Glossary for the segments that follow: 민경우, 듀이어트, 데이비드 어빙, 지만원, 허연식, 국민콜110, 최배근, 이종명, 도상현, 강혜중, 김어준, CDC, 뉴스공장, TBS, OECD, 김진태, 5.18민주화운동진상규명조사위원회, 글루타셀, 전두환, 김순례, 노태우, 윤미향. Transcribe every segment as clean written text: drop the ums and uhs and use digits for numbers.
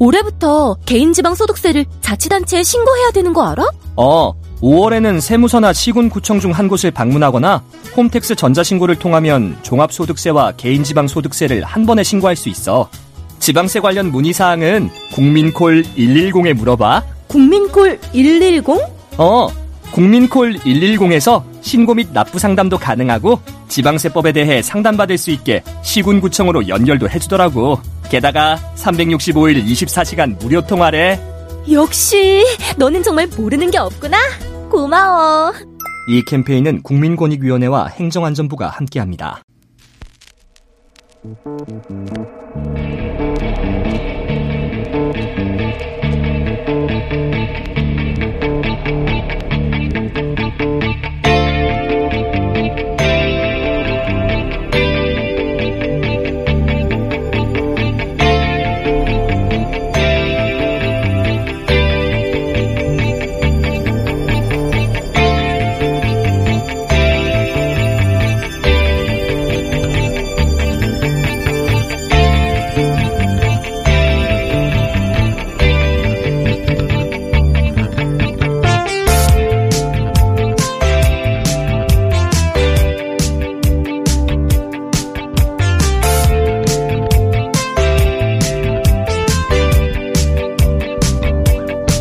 올해부터 개인지방소득세를 자치단체에 신고해야 되는 거 알아? 어, 5월에는 세무서나 시군구청 중 한 곳을 방문하거나 홈택스 전자신고를 통하면 종합소득세와 개인지방소득세를 한 번에 신고할 수 있어. 지방세 관련 문의사항은 국민콜110에 물어봐. 국민콜110? 어, 국민콜110에서 신고 및 납부 상담도 가능하고 지방세법에 대해 상담받을 수 있게 시군구청으로 연결도 해주더라고. 게다가 365일 24시간 무료 통화래. 역시 너는 정말 모르는 게 없구나. 고마워. 이 캠페인은 국민권익위원회와 행정안전부가 함께합니다.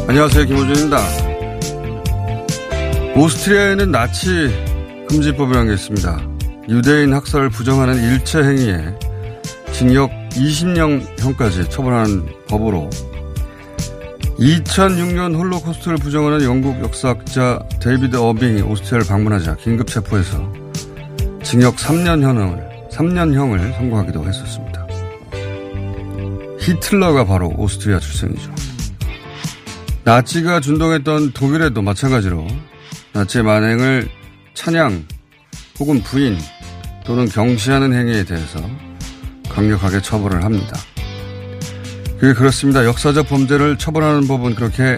안녕하세요, 김어준입니다. 오스트리아에는 나치 금지법이라는 게 있습니다. 유대인 학살을 부정하는 일체 행위에 징역 20년형까지 처벌하는 법으로 2006년 홀로코스트를 부정하는 영국 역사학자 데이비드 어빙이 오스트리아를 방문하자 긴급 체포해서 징역 3년형을 선고하기도 했었습니다. 히틀러가 바로 오스트리아 출생이죠. 나치가 준동했던 독일에도 마찬가지로 나치의 만행을 찬양 혹은 부인 또는 경시하는 행위에 대해서 강력하게 처벌을 합니다. 그게 그렇습니다. 역사적 범죄를 처벌하는 법은 그렇게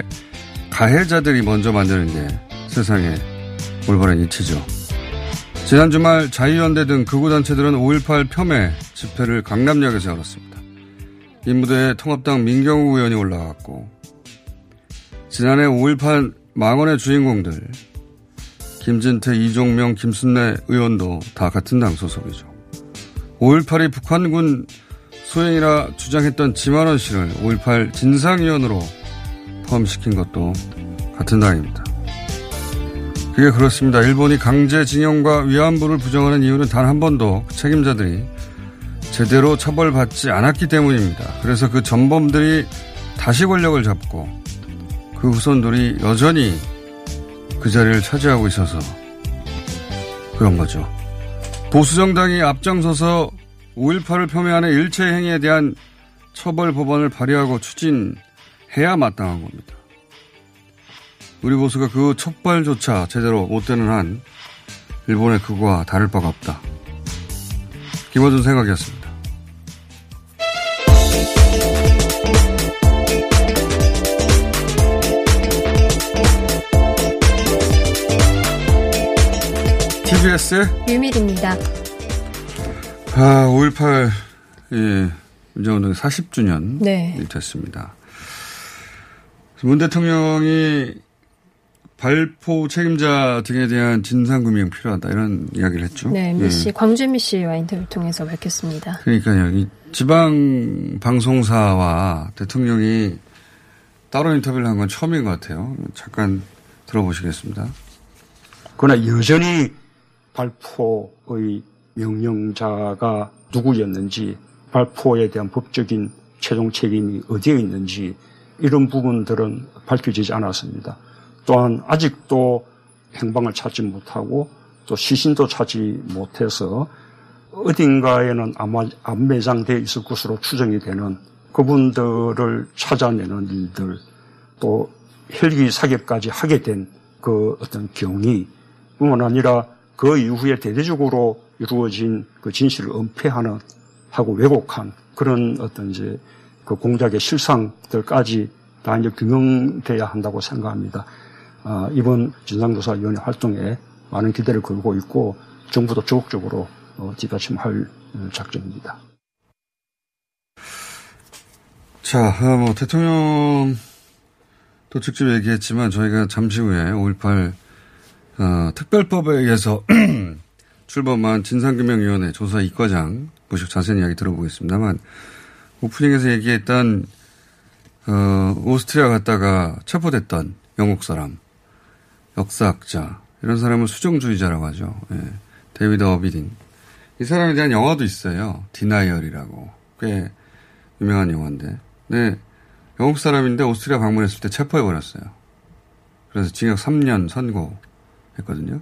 가해자들이 먼저 만드는 게 세상의 올바른 이치죠. 지난 주말 자유연대 등 극우단체들은 5.18 폄훼 집회를 강남역에서 열었습니다. 이 무대에 통합당 민경우 의원이 올라갔고 지난해 5.18 망언의 주인공들 김진태, 이종명, 김순례 의원도 다 같은 당 소속이죠. 5.18이 북한군 소행이라 주장했던 지만원 씨를 5.18 진상위원으로 포함시킨 것도 같은 당입니다. 그게 그렇습니다. 일본이 강제징용과 위안부를 부정하는 이유는 단 한 번도 책임자들이 제대로 처벌받지 않았기 때문입니다. 그래서 그 전범들이 다시 권력을 잡고 그 후손들이 여전히 그 자리를 차지하고 있어서 그런 거죠. 보수정당이 앞장서서 5.18을 폄훼하는 일체 행위에 대한 처벌 법안을 발의하고 추진해야 마땅한 겁니다. 우리 보수가 그 촉발조차 제대로 못되는 한 일본의 그거와 다를 바가 없다. 김어준 생각이었습니다. TBS 유밀입니다. 아, 5.18 민주화운동 40주년이 됐습니다. 문 대통령이 발포 책임자 등에 대한 진상규명 필요하다 이런 이야기를 했죠. 네, MBC, 광주 MBC와 인터뷰 통해서 밝혔습니다. 그러니까요. 이 지방 방송사와 대통령이 따로 인터뷰를 한 건 처음인 것 같아요. 잠깐 들어보시겠습니다. 그러나 여전히 발포의 명령자가 누구였는지, 발포에 대한 법적인 최종 책임이 어디에 있는지 이런 부분들은 밝혀지지 않았습니다. 또한 아직도 행방을 찾지 못하고 또 시신도 찾지 못해서 어딘가에는 아마 암매장되어 있을 것으로 추정이 되는 그분들을 찾아내는 일들, 또 헬기 사격까지 하게 된 그 어떤 경위 뿐만 아니라 그 이후에 대대적으로 이루어진 그 진실을 은폐하는 하고 왜곡한 그런 어떤 이제 그 공작의 실상들까지 다 이제 규명돼야 한다고 생각합니다. 이번 진상조사위원회 활동에 많은 기대를 걸고 있고 정부도 적극적으로 뒷받침할 작정입니다. 자, 뭐 대통령도 직접 얘기했지만 저희가 잠시 후에 5.18 특별법에 의해서 출범한 진상규명위원회 조사 2과장 모시고 자세한 이야기 들어보겠습니다만, 오프닝에서 얘기했던 오스트리아 갔다가 체포됐던 영국 사람, 역사학자, 이런 사람을 수정주의자라고 하죠. 예. 데이비드 어빙. 이 사람에 대한 영화도 있어요. 디나이얼이라고. 꽤 유명한 영화인데. 네. 영국 사람인데 오스트리아 방문했을 때 체포해버렸어요. 그래서 징역 3년 선고했거든요.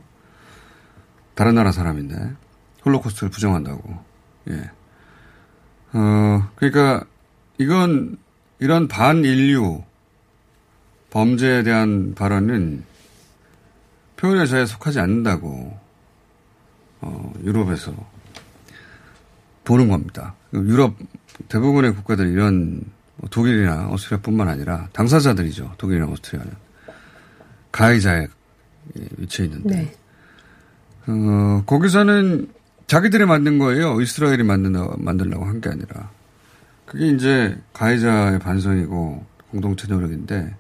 다른 나라 사람인데. 홀로코스트를 부정한다고. 예. 그러니까 이건, 이런 반인류 범죄에 대한 발언은 표현의 자유에 속하지 않는다고 유럽에서 보는 겁니다. 유럽 대부분의 국가들, 이런 독일이나 오스트리아뿐만 아니라 당사자들이죠. 독일이나 오스트리아는 가해자에 위치해 있는데 네. 거기서는 자기들이 만든 거예요. 이스라엘이 만들려고 한 게 아니라. 그게 이제 가해자의 반성이고 공동체 노력인데,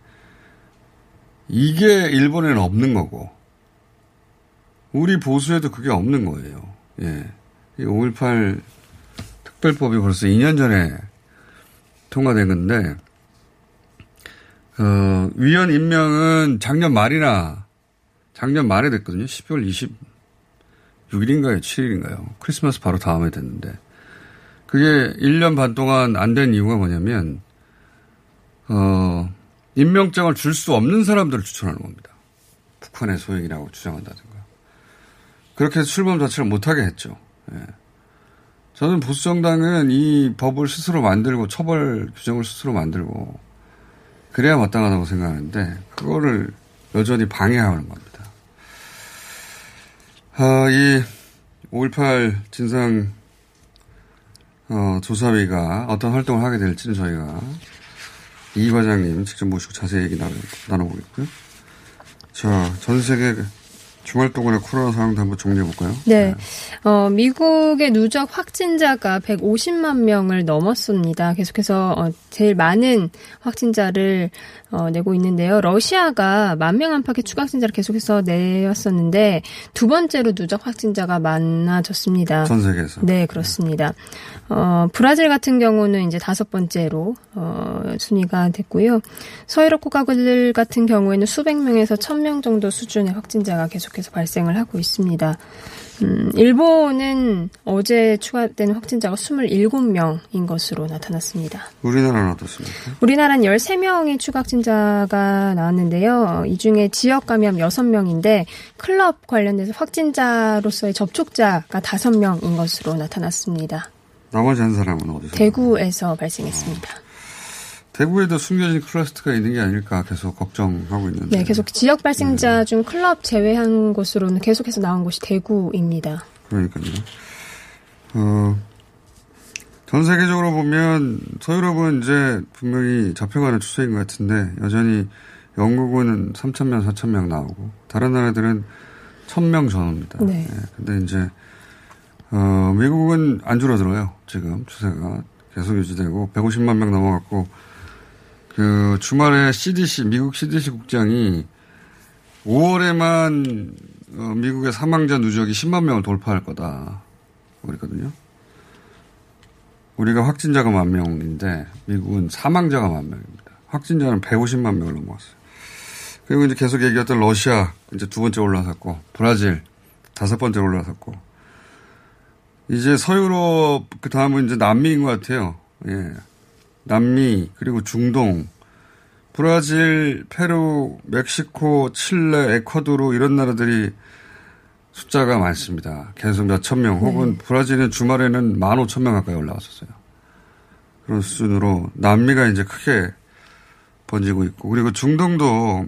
이게 일본에는 없는 거고, 우리 보수에도 그게 없는 거예요. 예. 5.18 특별법이 벌써 2년 전에 통과된 건데, 위원 임명은 작년 말에 됐거든요. 12월 26일인가요? 7일인가요? 크리스마스 바로 다음에 됐는데, 그게 1년 반 동안 안 된 이유가 뭐냐면, 임명장을 줄 수 없는 사람들을 추천하는 겁니다. 북한의 소행이라고 주장한다든가. 그렇게 해서 출범 자체를 못하게 했죠. 예. 저는 보수정당은 이 법을 스스로 만들고 처벌 규정을 스스로 만들고 그래야 마땅하다고 생각하는데, 그거를 여전히 방해하는 겁니다. 이 5.18 진상 조사위가 어떤 활동을 하게 될지는 저희가 이 과장님 직접 모시고 자세히 얘기 나눠보겠고요. 자, 전 세계 주말동안의 코로나 상황도 한번 정리해볼까요? 네. 미국의 누적 확진자가 150만 명을 넘었습니다. 계속해서 제일 많은 확진자를 내고 있는데요. 러시아가 1만 명 안팎의 추가 확진자를 계속해서 내왔었는데 두 번째로 누적 확진자가 많아졌습니다. 전 세계에서. 네, 그렇습니다. 브라질 같은 경우는 이제 5번째로 순위가 됐고요. 서유럽 국가들 같은 경우에는 수백 명에서 1,000명 정도 수준의 확진자가 계속해서 발생을 하고 있습니다. 일본은 어제 추가된 확진자가 27명인 것으로 나타났습니다. 우리나라는 어떻습니까? 우리나라는 13명의 추가 확진자가 나왔는데요. 이 중에 지역 감염 6명인데 클럽 관련돼서 확진자로서의 접촉자가 5명인 것으로 나타났습니다. 나머지 한 사람은 어디서? 대구에서 발생했습니다. 대구에도 숨겨진 클러스터가 있는 게 아닐까 계속 걱정하고 있는데. 네, 계속 지역 발생자 중 클럽 제외한 곳으로는 계속해서 나온 곳이 대구입니다. 그러니까요. 전 세계적으로 보면 서유럽은 이제 분명히 잡혀가는 추세인 것 같은데, 여전히 영국은 3,000명, 4,000명 나오고 다른 나라들은 1,000명 전후입니다. 네. 네. 근데 이제 미국은 안 줄어들어요. 지금 추세가 계속 유지되고 150만 명 넘어갔고 그 주말에 CDC, 미국 CDC 국장이 5월에만 미국의 사망자 누적이 10만 명을 돌파할 거다 그랬거든요. 우리가 확진자가 1만 명인데 미국은 사망자가 1만 명입니다. 확진자는 150만 명을 넘어갔어요. 그리고 이제 계속 얘기했던 러시아 이제 2번째 올라섰고, 브라질 5번째 올라섰고, 이제 서유럽 그 다음은 이제 남미인 것 같아요. 예, 남미 그리고 중동, 브라질, 페루, 멕시코, 칠레, 에콰도르 이런 나라들이 숫자가 많습니다. 계속 몇천 명 혹은 브라질은 주말에는 15,000명 가까이 올라왔었어요. 그런 수준으로 남미가 이제 크게 번지고 있고, 그리고 중동도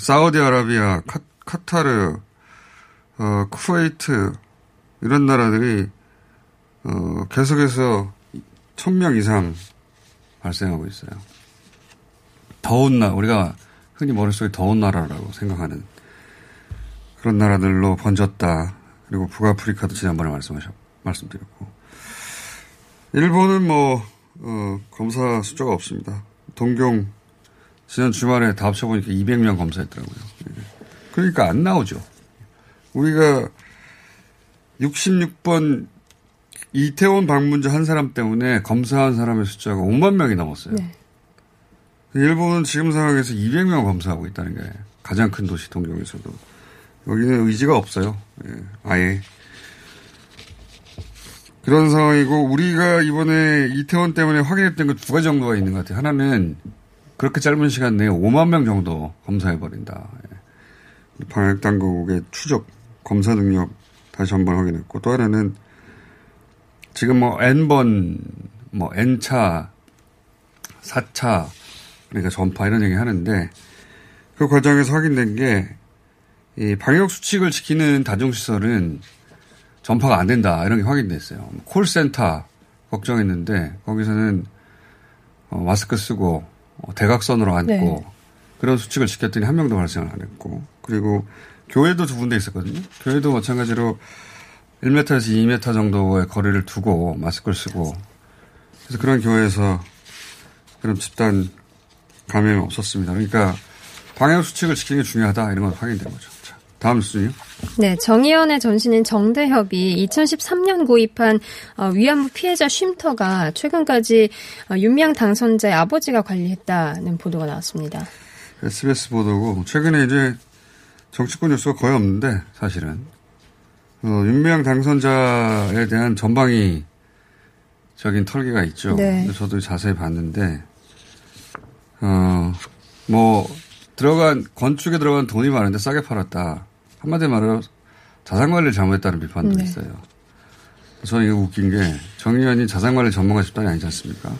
사우디아라비아, 카타르, 쿠웨이트 이런 나라들이 계속해서 1,000명 이상 발생하고 있어요. 더운 나 우리가 흔히 머릿속에 더운 나라라고 생각하는 그런 나라들로 번졌다. 그리고 북아프리카도 지난번에 말씀드렸고, 일본은 검사 숫자가 없습니다. 동경 지난 주말에 다 합쳐보니까 200명 검사했더라고요. 그러니까 안 나오죠. 우리가 66번 이태원 방문자 한 사람 때문에 검사한 사람의 숫자가 5만 명이 넘었어요. 네. 일본은 지금 상황에서 200명 검사하고 있다는 게, 가장 큰 도시 동경에서도. 여기는 의지가 없어요. 예, 아예. 그런 상황이고, 우리가 이번에 이태원 때문에 확인했던 건 두 가지 정도가 있는 것 같아요. 하나는 그렇게 짧은 시간 내에 5만 명 정도 검사해버린다. 예. 방역당국의 추적, 검사 능력 다시 한번 확인했고, 또 하나는 지금 N번, N차, 4차, 그러니까 전파 이런 얘기 하는데, 그 과정에서 확인된 게, 이 방역수칙을 지키는 다중시설은 전파가 안 된다, 이런 게 확인됐어요. 콜센터 걱정했는데, 거기서는 마스크 쓰고, 대각선으로 앉고, 네. 그런 수칙을 지켰더니 한 명도 발생을 안 했고, 그리고 교회도 두 군데 있었거든요. 교회도 마찬가지로 1m에서 2m 정도의 거리를 두고 마스크를 쓰고, 그래서 그런 교회에서 그런 집단 감염이 없었습니다. 그러니까 방역수칙을 지키는 게 중요하다, 이런 건 확인된 거죠. 자, 다음 순위요. 네, 정의연의 전신인 정대협이 2013년 구입한 위안부 피해자 쉼터가 최근까지 윤미향 당선자의 아버지가 관리했다는 보도가 나왔습니다. SBS 보도고, 최근에 이제 정치권 뉴스가 거의 없는데, 사실은 윤미향 당선자에 대한 전방위적인 털기가 있죠. 네. 저도 자세히 봤는데, 건축에 들어간 돈이 많은데 싸게 팔았다. 한마디 말로 자산관리를 잘못했다는 비판도 네. 있어요. 저는 이거 웃긴 게, 정의연이 자산관리 전문가 집단이 아니지 않습니까?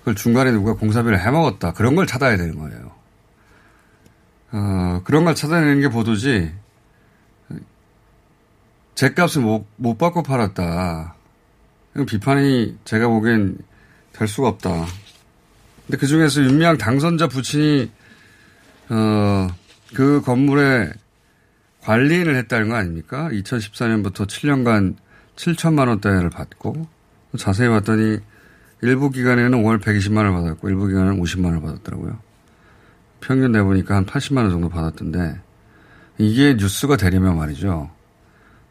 그걸 중간에 누가 공사비를 해먹었다. 그런 걸 찾아야 되는 거예요. 그런 걸 찾아내는 게 보도지, 제값을 못 받고 팔았다. 비판이 제가 보기엔 될 수가 없다. 근데 그 중에서 윤미향 당선자 부친이, 그 건물에 관리인을 했다는 거 아닙니까? 2014년부터 7년간 7,000만 원대를 받고, 자세히 봤더니 일부 기간에는 월 120만 원을 받았고, 일부 기간에는 50만 원을 받았더라고요. 평균 내보니까 한 80만 원 정도 받았던데, 이게 뉴스가 되려면 말이죠.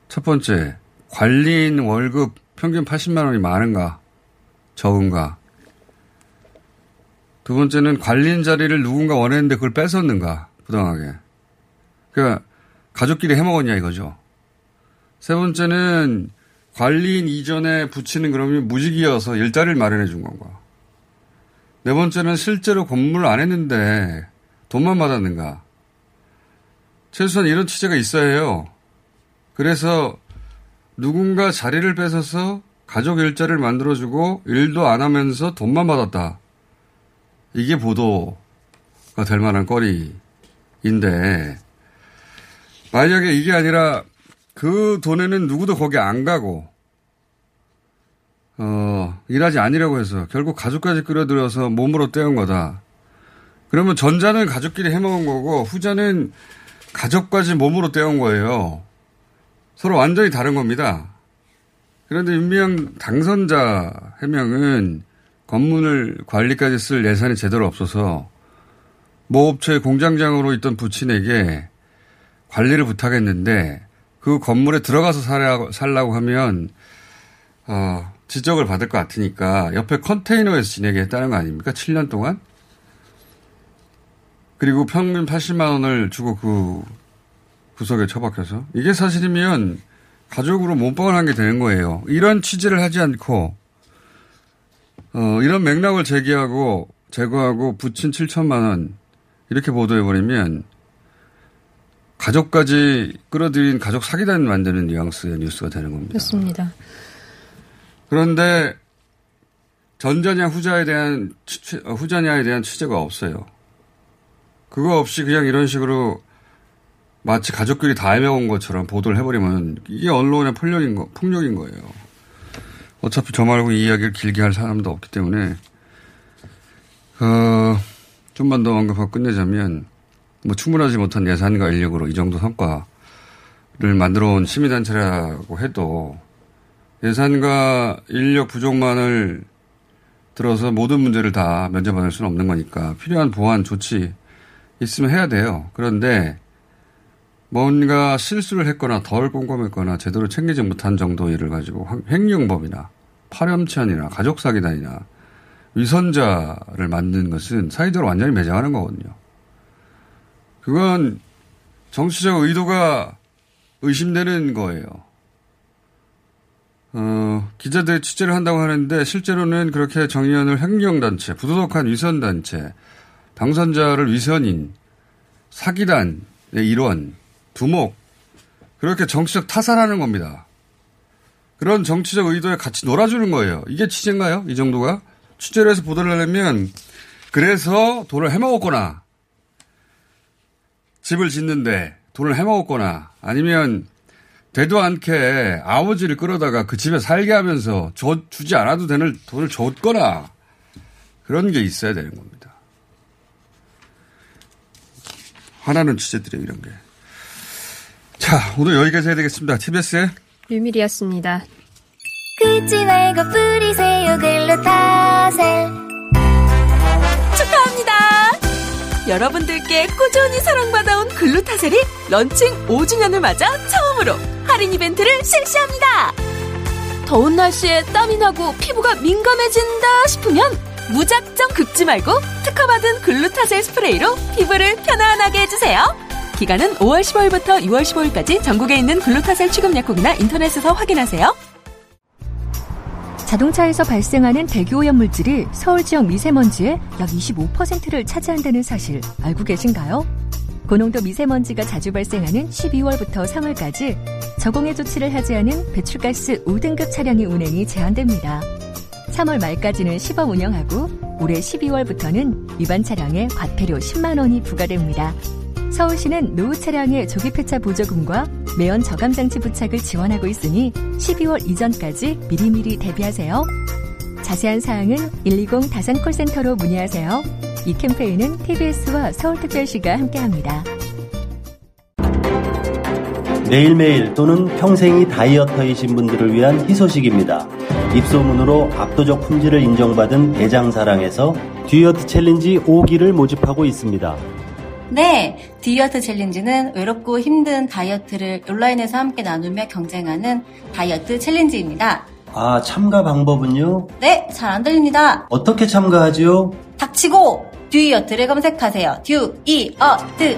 첫 번째, 관리인 월급 평균 80만 원이 많은가 적은가. 두 번째는 관리인 자리를 누군가 원했는데 그걸 뺏었는가, 부당하게. 그러니까 가족끼리 해먹었냐 이거죠. 세 번째는 관리인 이전에 부치는 그러면 무직이어서 일자리를 마련해 준 건가. 네 번째는 실제로 건물 안 했는데 돈만 받았는가. 최소한 이런 취재가 있어야 해요. 그래서 누군가 자리를 뺏어서 가족 일자리를 만들어주고 일도 안 하면서 돈만 받았다. 이게 보도가 될 만한 거리인데, 만약에 이게 아니라 그 돈에는 누구도 거기 안 가고 일하지 않으려고 해서 결국 가족까지 끌어들여서 몸으로 떼운 거다. 그러면 전자는 가족끼리 해먹은 거고, 후자는 가족까지 몸으로 떼운 거예요. 서로 완전히 다른 겁니다. 그런데 윤미향 당선자 해명은 건물을 관리까지 쓸 예산이 제대로 없어서 모업체의 공장장으로 있던 부친에게 관리를 부탁했는데 그 건물에 들어가서 살라고 하면 지적을 받을 것 같으니까 옆에 컨테이너에서 지내게 했다는 거 아닙니까? 7년 동안? 그리고 평균 80만 원을 주고 그 구석에 처박혀서. 이게 사실이면 가족으로 몸빵을 한 게 되는 거예요. 이런 취지를 하지 않고 이런 맥락을 제거하고 부친 7천만 원 이렇게 보도해버리면 가족까지 끌어들인 가족 사기단 만드는 뉘앙스의 뉴스가 되는 겁니다. 그렇습니다. 그런데 전자냐 후자냐에 대한 취재가 없어요. 그거 없이 그냥 이런 식으로 마치 가족끼리 다 헤매온 것처럼 보도를 해버리면 이게 언론의 폭력인 거예요. 어차피 저 말고 이 이야기를 길게 할 사람도 없기 때문에 좀만 더 언급하고 끝내자면 충분하지 못한 예산과 인력으로 이 정도 성과를 만들어온 시민단체라고 해도 예산과 인력 부족만을 들어서 모든 문제를 다 면제받을 수는 없는 거니까 필요한 보완 조치 있으면 해야 돼요. 그런데 뭔가 실수를 했거나 덜 꼼꼼했거나 제대로 챙기지 못한 정도 일을 가지고 횡령범이나 파렴치한이나 가족사기단이나 위선자를 만든 것은 사회적으로 완전히 매장하는 거거든요. 그건 정치적 의도가 의심되는 거예요. 기자들이 취재를 한다고 하는데 실제로는 그렇게 정의원을 횡령단체, 부도덕한 위선단체, 당선자를 위선인, 사기단의 일원, 두목, 그렇게 정치적 타산하는 겁니다. 그런 정치적 의도에 같이 놀아주는 거예요. 이게 취재인가요? 이 정도가? 취재를 해서 보도를 하려면 그래서 돈을 해먹었거나 집을 짓는데 돈을 해먹었거나 아니면 되도 않게 아버지를 끌어다가 그 집에 살게 하면서 주지 않아도 되는 돈을 줬거나 그런 게 있어야 되는 겁니다. 화나는 취재들이에요, 이런 게. 자, 오늘 여기까지 해야 되겠습니다. TBS의 류밀희였습니다. 긁지 말고 뿌리세요 글루타셀. 축하합니다. 여러분들께 꾸준히 사랑받아온 글루타셀이 런칭 5주년을 맞아 처음으로 할인 이벤트를 실시합니다. 더운 날씨에 땀이 나고 피부가 민감해진다 싶으면 무작정 긁지 말고 특허받은 글루타셀 스프레이로 피부를 편안하게 해주세요. 기간은 5월 15일부터 6월 15일까지 전국에 있는 글루타셀 취급 약국이나 인터넷에서 확인하세요. 자동차에서 발생하는 대기오염물질이 서울 지역 미세먼지의 약 25%를 차지한다는 사실 알고 계신가요? 고농도 미세먼지가 자주 발생하는 12월부터 3월까지 저공해 조치를 하지 않은 배출가스 5등급 차량의 운행이 제한됩니다. 3월 말까지는 시범 운영하고 올해 12월부터는 위반 차량에 과태료 10만 원이 부과됩니다. 서울시는 노후 차량의 조기 폐차 보조금과 매연 저감 장치 부착을 지원하고 있으니 12월 이전까지 미리미리 대비하세요. 자세한 사항은 120 다산 콜센터로 문의하세요. 이 캠페인은 TBS와 서울특별시가 함께합니다. 매일매일 또는 평생이 다이어터이신 분들을 위한 희소식입니다. 입소문으로 압도적 품질을 인정받은 대장사랑에서 듀어트 챌린지 5기를 모집하고 있습니다. 네, 디어트 챌린지는 외롭고 힘든 다이어트를 온라인에서 함께 나누며 경쟁하는 다이어트 챌린지입니다. 아, 참가 방법은요? 네, 잘 안 들립니다. 어떻게 참가하지요? 닥치고 듀이어트를 검색하세요. 듀이어트.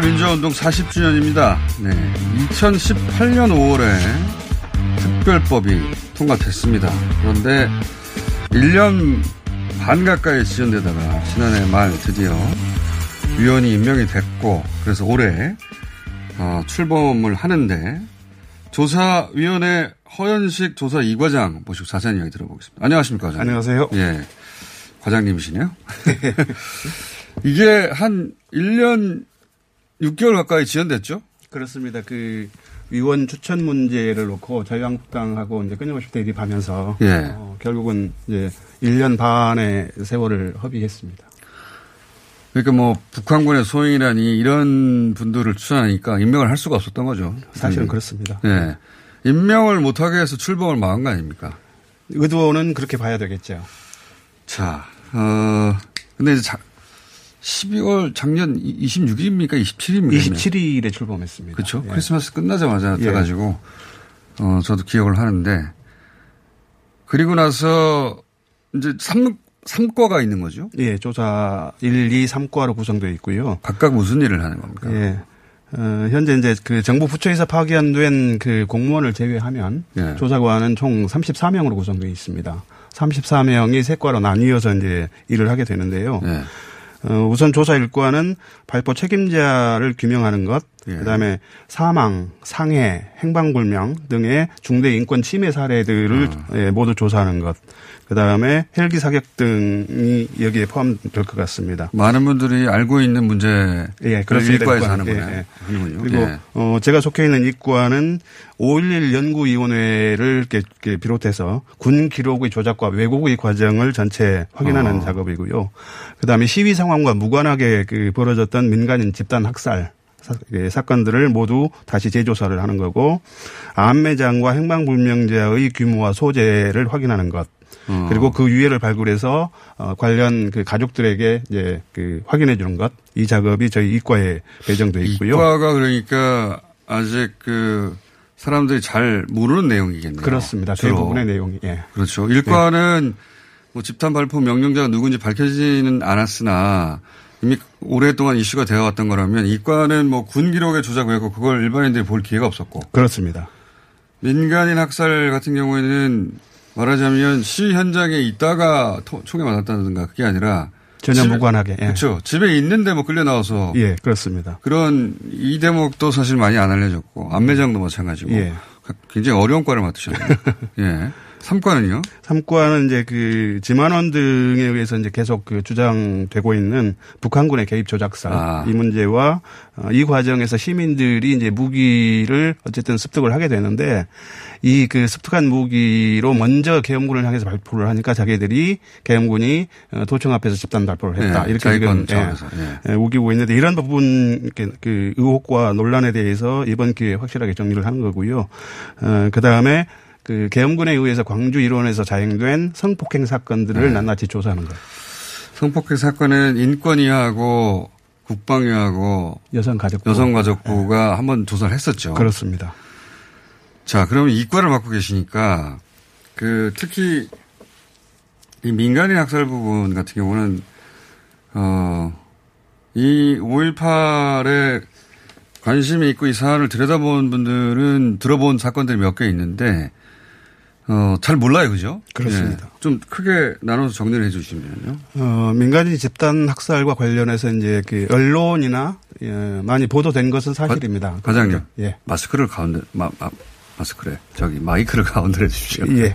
민주화운동 40주년입니다. 네, 2018년 5월에 특별법이 통과됐습니다. 그런데 1년 반 가까이 지연되다가 지난해 말 드디어 위원이 임명이 됐고, 그래서 올해 출범을 하는데, 조사위원회 허연식 조사 2과장 모시고 자세한 이야기 들어보겠습니다. 안녕하십니까, 과장님. 안녕하세요. 예. 과장님이시네요. 이게 한 1년 6개월 가까이 지연됐죠? 그렇습니다. 그 위원 추천 문제를 놓고 자유한국당하고 이제 끊임없이 대립하면서 예. 결국은 이제 1년 반의 세월을 허비했습니다. 그러니까 뭐 북한군의 소행이라니 이런 분들을 추천하니까 임명을 할 수가 없었던 거죠. 사실은 그렇습니다. 예. 임명을 못하게 해서 출범을 막은 거 아닙니까? 의도는 그렇게 봐야 되겠죠. 자, 근데 이제 12월 작년 26일입니까? 27일입니까? 27일에 출범했습니다. 그렇죠. 예. 크리스마스 끝나자마자 돼가지고 예. 저도 기억을 하는데, 그리고 나서 이제 3과가 있는 거죠? 예, 조사 1, 2, 3과로 구성되어 있고요. 각각 무슨 일을 하는 겁니까? 예. 현재 이제 그 정부 부처에서 파견된 그 공무원을 제외하면 예. 조사관은 총 34명으로 구성되어 있습니다. 34명이 3과로 나뉘어서 이제 일을 하게 되는데요. 예. 우선 조사 1과는 발포 책임자를 규명하는 것, 예. 그다음에 사망, 상해, 행방불명 등의 중대 인권 침해 사례들을 예, 모두 조사하는 것. 그다음에 헬기 사격 등이 여기에 포함될 것 같습니다. 많은 분들이 알고 있는 문제. 예, 그렇습니다. 이과에서 하는 거예요. 예, 예. 그리고 예. 제가 속해 있는 이과는 5.11 연구위원회를 이렇게 비롯해서 군 기록의 조작과 왜곡의 과정을 전체 확인하는 작업이고요. 그다음에 시위 상황과 무관하게 그 벌어졌던 민간인 집단 학살. 사건들을 모두 다시 재조사를 하는 거고, 암매장과 행방불명자의 규모와 소재를 확인하는 것, 그리고 그 유해를 발굴해서 관련 그 가족들에게 이제 그 확인해 주는 것, 이 작업이 저희 이과에 배정돼 있고요. 이과가 그러니까 아직 그 사람들이 잘 모르는 내용이겠네요. 그렇습니다. 대부분의 내용이. 예. 그렇죠. 일과는 네. 뭐 집단 발포 명령자가 누군지 밝혀지지는 않았으나 이미 오랫동안 이슈가 되어왔던 거라면, 이과는 뭐 군 기록에 조작했고 그걸 일반인들이 볼 기회가 없었고. 그렇습니다. 민간인 학살 같은 경우에는 말하자면 시위 현장에 있다가 총에 맞았다든가 그게 아니라 전혀 무관하게. 예. 그렇죠. 집에 있는데 뭐 끌려 나와서. 예, 그렇습니다. 그런 이 대목도 사실 많이 안 알려졌고, 암매장도 마찬가지고. 예. 굉장히 어려운 과를 맡으셨네요. 예. 3과는요? 3과는 이제 그 지만원 등에 의해서 이제 계속 그 주장되고 있는 북한군의 개입 조작사 이 문제와 이 과정에서 시민들이 이제 무기를 어쨌든 습득을 하게 되는데, 이 그 습득한 무기로 먼저 계엄군을 향해서 발포를 하니까 자기들이 계엄군이 도청 앞에서 집단 발포를 했다. 네, 이렇게 지금 예, 예. 우기고 있는데, 이런 부분 그 의혹과 논란에 대해서 이번 기회에 확실하게 정리를 한 거고요. 그다음에 그 계엄군에 의해서 광주 일원에서 자행된 성폭행 사건들을 네. 낱낱이 조사하는 거예요. 성폭행 사건은 인권위하고 국방위하고 여성가족부가 네. 한번 조사를 했었죠. 그렇습니다. 자, 그러면 이과를 맡고 계시니까 그 특히 이 민간인 학살 부분 같은 경우는 이 5.18에 관심이 있고 이 사안을 들여다본 분들은 들어본 사건들이 몇 개 있는데 잘 몰라요, 그죠? 그렇습니다. 예, 좀 크게 나눠서 정리를 해 주시면요. 민간인 집단 학살과 관련해서 이제 그 언론이나 예, 많이 보도된 것은 사실입니다. 과장님, 예. 마이크를 가운데로 해 주십시오. 예,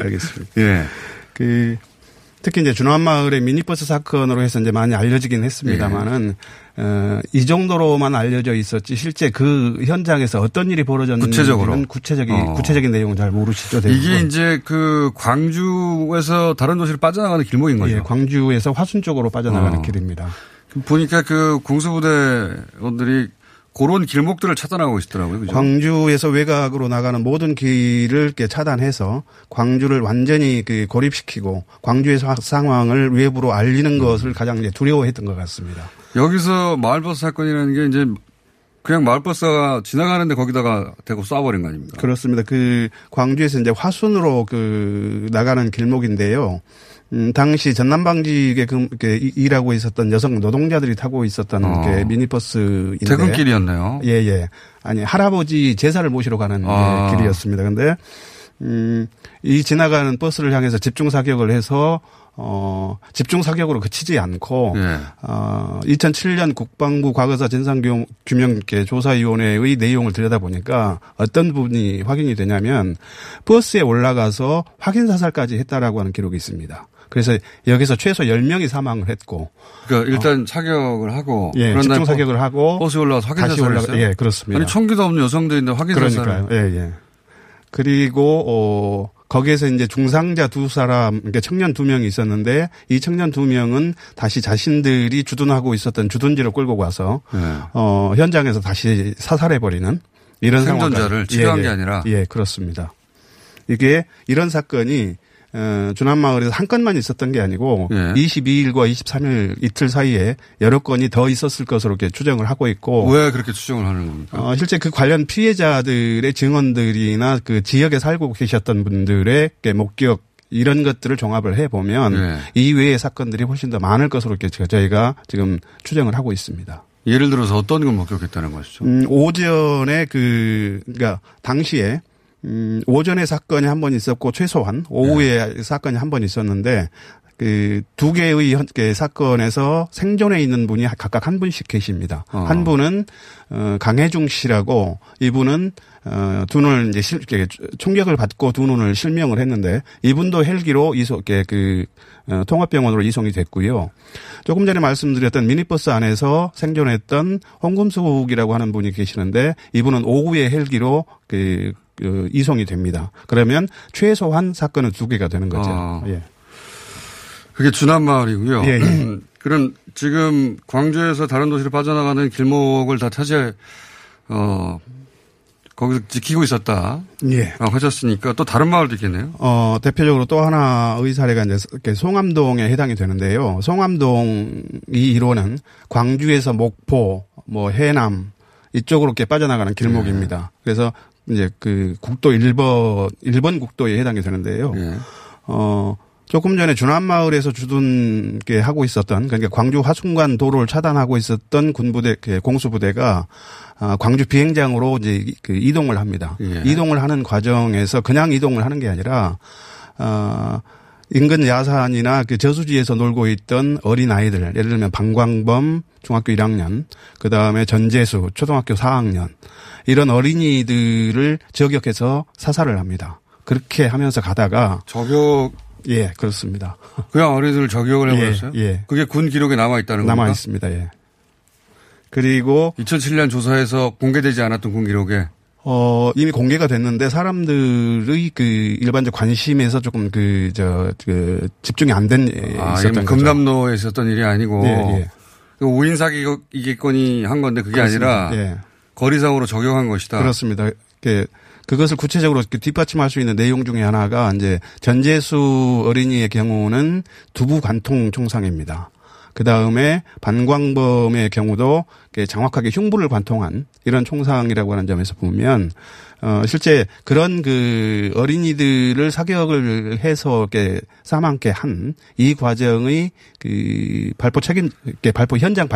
알겠습니다. 예, 그. 특히 이제 준환마을의 미니버스 사건으로 해서 이제 많이 알려지긴 했습니다만은 예. 이 정도로만 알려져 있었지 실제 그 현장에서 어떤 일이 벌어졌는지는 구체적인 내용은 잘 모르시죠. 이게 이제 그 광주에서 다른 도시로 빠져나가는 길목인 거죠. 예, 광주에서 화순 쪽으로 빠져나가는 길입니다. 보니까 그 공수부대원들이 그런 길목들을 차단하고 있더라고요. 그죠? 광주에서 외곽으로 나가는 모든 길을 차단해서 광주를 완전히 그 고립시키고 광주에서 상황을 외부로 알리는 것을 가장 이제 두려워했던 것 같습니다. 여기서 마을버스 사건이라는 게 이제 그냥 마을버스가 지나가는데 거기다가 대고 쏴버린 거 아닙니까? 그렇습니다. 그 광주에서 이제 화순으로 그 나가는 길목인데요. 당시 전남방직에 일하고 있었던 여성 노동자들이 타고 있었던 미니버스인데. 퇴근길이었나요? 예, 예. 아니, 할아버지 제사를 모시러 가는 길이었습니다. 그런데 이 지나가는 버스를 향해서 집중 사격을 해서 집중 사격으로 그치지 않고 2007년 국방부 과거사 진상규명 조사위원회의 내용을 들여다보니까 어떤 부분이 확인이 되냐면 버스에 올라가서 확인 사살까지 했다라고 하는 기록이 있습니다. 그래서 여기서 최소 10명이 사망을 했고. 그러니까 일단 사격을 하고. 예, 집중 사격을 하고. 버스에 올라가서 확인 사살을 했어요? 예, 그렇습니다. 아니, 총기도 없는 여성들인데 확인 사살을. 예, 예. 그리고, 거기에서 이제 중상자 두 사람, 그러니까 청년 두 명이 있었는데 이 청년 두 명은 다시 자신들이 주둔하고 있었던 주둔지로 끌고 가서, 현장에서 다시 사살해버리는 이런 상황. 생존자를 치료한 게 아니라. 예, 그렇습니다. 이게 이런 사건이, 주남마을에서 한 건만 있었던 게 아니고 22일과 23일 이틀 사이에 여러 건이 더 있었을 것으로 이렇게 추정을 하고 있고. 왜 그렇게 추정을 하는 겁니까? 실제 그 관련 피해자들의 증언들이나 그 지역에 살고 계셨던 분들의 목격 이런 것들을 종합을 해보면 이외의 사건들이 훨씬 더 많을 것으로 이렇게 저희가 지금 추정을 하고 있습니다. 예를 들어서 어떤 걸 목격했다는 것이죠? 오전에 그러니까 당시에 오전에 사건이 한 번 있었고 최소한 오후에 사건이 한 번 있었는데 그 두 개의 사건에서 생존해 있는 분이 각각 한 분씩 계십니다. 한 분은 강혜중 씨라고 이분은 두 눈을 이제 총격을 받고 두 눈을 실명을 했는데 이분도 헬기로 통합병원으로 이송이 됐고요. 조금 전에 말씀드렸던 미니버스 안에서 생존했던 홍금숙이라고 하는 분이 계시는데 이분은 오후에 헬기로 이송이 됩니다. 그러면 최소한 사건은 두 개가 되는 거죠. 예. 그게 주남마을이고요. 예, 예. 그럼 지금 광주에서 다른 도시로 빠져나가는 길목을 다 차지해 거기서 지키고 있었다. 예. 하셨으니까 또 다른 마을도 있겠네요. 대표적으로 또 하나의 사례가 이제 송암동에 해당이 되는데요. 송암동이 이로는 광주에서 목포, 해남 이쪽으로 이렇게 빠져나가는 길목입니다. 예. 그래서 이제 그 국도 1번 국도에 해당이 되는데요. 예. 조금 전에 주남마을에서 주둔게 하고 있었던 그러니까 광주 화순관 도로를 차단하고 있었던 군부대 공수부대가 광주 비행장으로 이제 이동을 합니다. 예. 이동을 하는 과정에서 그냥 이동을 하는 게 아니라 인근 야산이나 그 저수지에서 놀고 있던 어린 아이들, 예를 들면 방광범 중학교 1학년, 그 다음에 전재수 초등학교 4학년 이런 어린이들을 저격해서 사살을 합니다. 그렇게 하면서 가다가 저격. 예, 그렇습니다. 그냥 어린이들 저격을 해버렸어요? 예. 그게 군 기록에 남아있다는 겁니까? 남아있습니다. 예. 그리고 2007년 조사에서 공개되지 않았던 군 기록에 이미 공개가 됐는데 사람들의 그 일반적 관심에서 조금 집중이 안 된 있었던 거죠. 금남로에 있었던 일이 아니고 그 5인 사기건이 한 건데 그게 그렇습니다. 아니라 거리상으로 적용한 것이다. 그렇습니다. 그것을 구체적으로 뒷받침할 수 있는 내용 중에 하나가 이제 전재수 어린이의 경우는 두부 관통 총상입니다. 그 다음에 반광범의 경우도 정확하게 흉부를 관통한 이런 총상이라고 하는 점에서 보면, 실제 그런 그 어린이들을 사격을 해서 사망케 한 이 과정의 그 발포 현장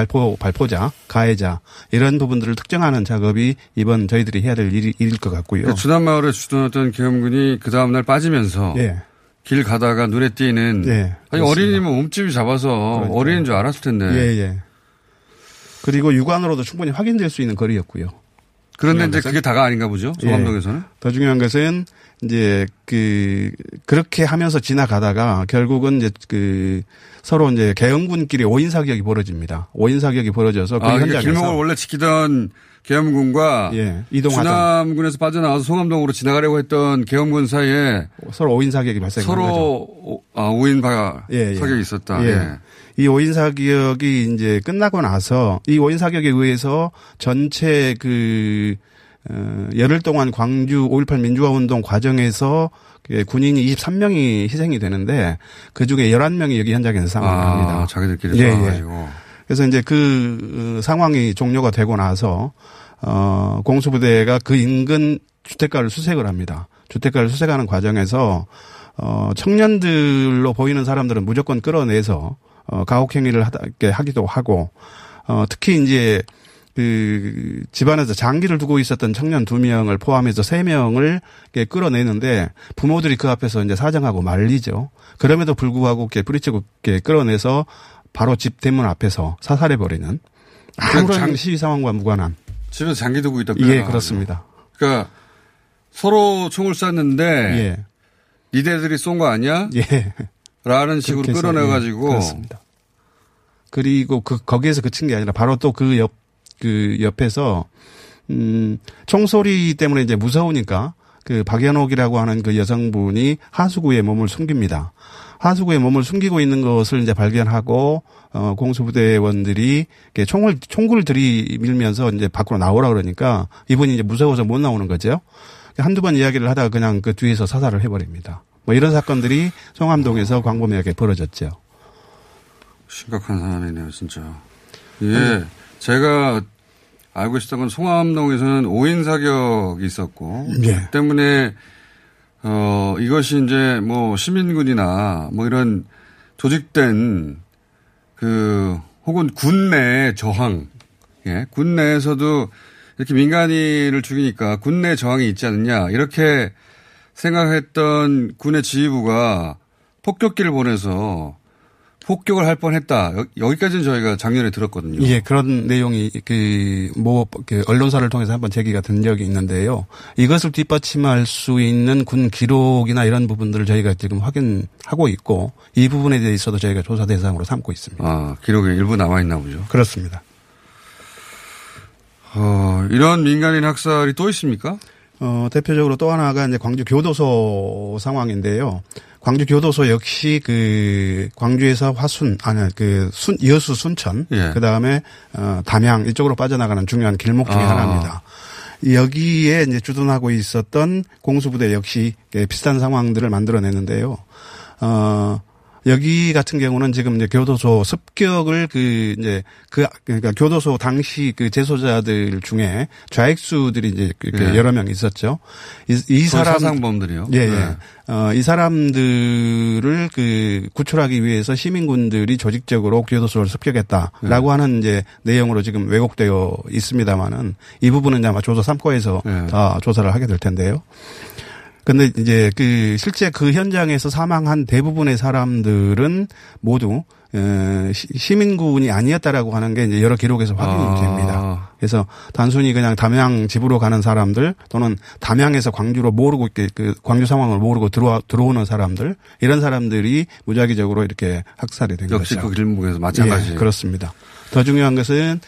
가해자 이런 부분들을 특정하는 작업이 이번 저희들이 해야 될 일일 것 같고요. 그러니까 주남마을에 주둔했던 계엄군이 그 다음날 빠지면서. 예. 길 가다가 눈에 띄는. 예, 아니, 어린이면 몸집이 잡아서 그러니까요. 어린이인 줄 알았을 텐데. 예, 예. 그리고 육안으로도 충분히 확인될 수 있는 거리였고요. 그런데 이제 그게 다가 아닌가 보죠. 소감독에서는. 예. 더 중요한 것은 이제 그렇게 하면서 지나가다가 결국은 이제 서로 이제 계엄군끼리 5인 사격이 벌어집니다. 5인 사격이 벌어져서 그 현장에서 길목을 원래 지키던 계엄군과 주남군에서 빠져나와서 송암동으로 지나가려고 했던 계엄군 사이에 서로 5인 사격이 발생한 거죠. 서로 5인 사격이 있었다. 예. 예. 이 5인 사격이 이제 끝나고 나서 이 5인 사격에 의해서 전체 열흘 동안 광주 5.18 민주화운동 과정에서 군인이 23명이 희생이 되는데 그중에 11명이 여기 현장에서 사망을 합니다. 자기들끼리 싸워가지고. 예, 예. 그래서 이제 그 상황이 종료가 되고 나서 공수부대가 그 인근 주택가를 수색을 합니다. 주택가를 수색하는 과정에서 청년들로 보이는 사람들은 무조건 끌어내서 가혹행위를 하기도 하고 특히 이제 그 집안에서 장기를 두고 있었던 청년 2명을 포함해서 3명을 끌어내는데 부모들이 그 앞에서 이제 사정하고 말리죠. 그럼에도 불구하고 이렇게 뿌리치고 이렇게 끌어내서 바로 집 대문 앞에서 사살해버리는 아무런 시위 상황과 무관한. 집에서 장기 두고 있다. 예, 그렇습니다. 그러니까 서로 총을 쐈는데 예. 니네들이 쏜 거 아니야? 예. 라는 식으로 끌어내가지고. 예, 그렇습니다. 그리고 거기에서 그친 게 아니라 바로 또 그 옆에서, 총소리 때문에 이제 무서우니까 그 박연옥이라고 하는 그 여성분이 하수구에 몸을 숨깁니다. 하수구에 몸을 숨기고 있는 것을 이제 발견하고, 공수부대원들이 총구를 들이밀면서 이제 밖으로 나오라 그러니까 이분이 이제 무서워서 못 나오는 거죠. 한두 번 이야기를 하다가 그냥 그 뒤에서 사살을 해버립니다. 뭐 이런 사건들이 송암동에서 광범위하게 벌어졌죠. 심각한 사안이네요, 진짜. 예. 아니, 제가 알고 있었던 건 송암동에서는 5인 사격이 있었고. 예. 때문에, 이것이 이제 뭐 시민군이나 뭐 이런 조직된 혹은 군내의 저항. 예. 군내에서도 이렇게 민간인을 죽이니까 군내 저항이 있지 않느냐. 이렇게 생각했던 군의 지휘부가 폭격기를 보내서 폭격을 할 뻔했다. 여기까지는 저희가 작년에 들었거든요. 예, 그런 내용이 언론사를 통해서 한번 제기가 된 적이 있는데요. 이것을 뒷받침할 수 있는 군 기록이나 이런 부분들을 저희가 지금 확인하고 있고 이 부분에 대해서도 저희가 조사 대상으로 삼고 있습니다. 아, 기록이 일부 남아 있나 보죠. 그렇습니다. 이런 민간인 학살이 또 있습니까? 대표적으로 또 하나가 이제 광주 교도소 상황인데요. 광주 교도소 역시 광주에서 여수 순천, 예. 그 다음에 담양 이쪽으로 빠져나가는 중요한 길목 중에 하나입니다. 여기에 이제 주둔하고 있었던 공수부대 역시 비슷한 상황들을 만들어냈는데요. 여기 같은 경우는 지금 이제 교도소 습격을 그러니까 교도소 당시 그 재소자들 중에 좌익수들이 이제 예. 여러 명 있었죠. 이 사람. 사상범들이요? 예, 예. 이 사람들을 구출하기 위해서 시민군들이 조직적으로 교도소를 습격했다라고 예. 하는 이제 내용으로 지금 왜곡되어 있습니다만은 이 부분은 아마 조사 3과에서 예. 다 조사를 하게 될 텐데요. 근데 이제 실제 그 현장에서 사망한 대부분의 사람들은 모두 시민군이 아니었다라고 하는 게 이제 여러 기록에서 확인이 됩니다. 그래서 단순히 그냥 담양 집으로 가는 사람들 또는 담양에서 광주로 모르고 광주 상황을 모르고 들어오는 사람들 이런 사람들이 무작위적으로 이렇게 학살이 된 거죠. 역시 그 길목에서 마찬가지. 예, 그렇습니다. 더 중요한 것은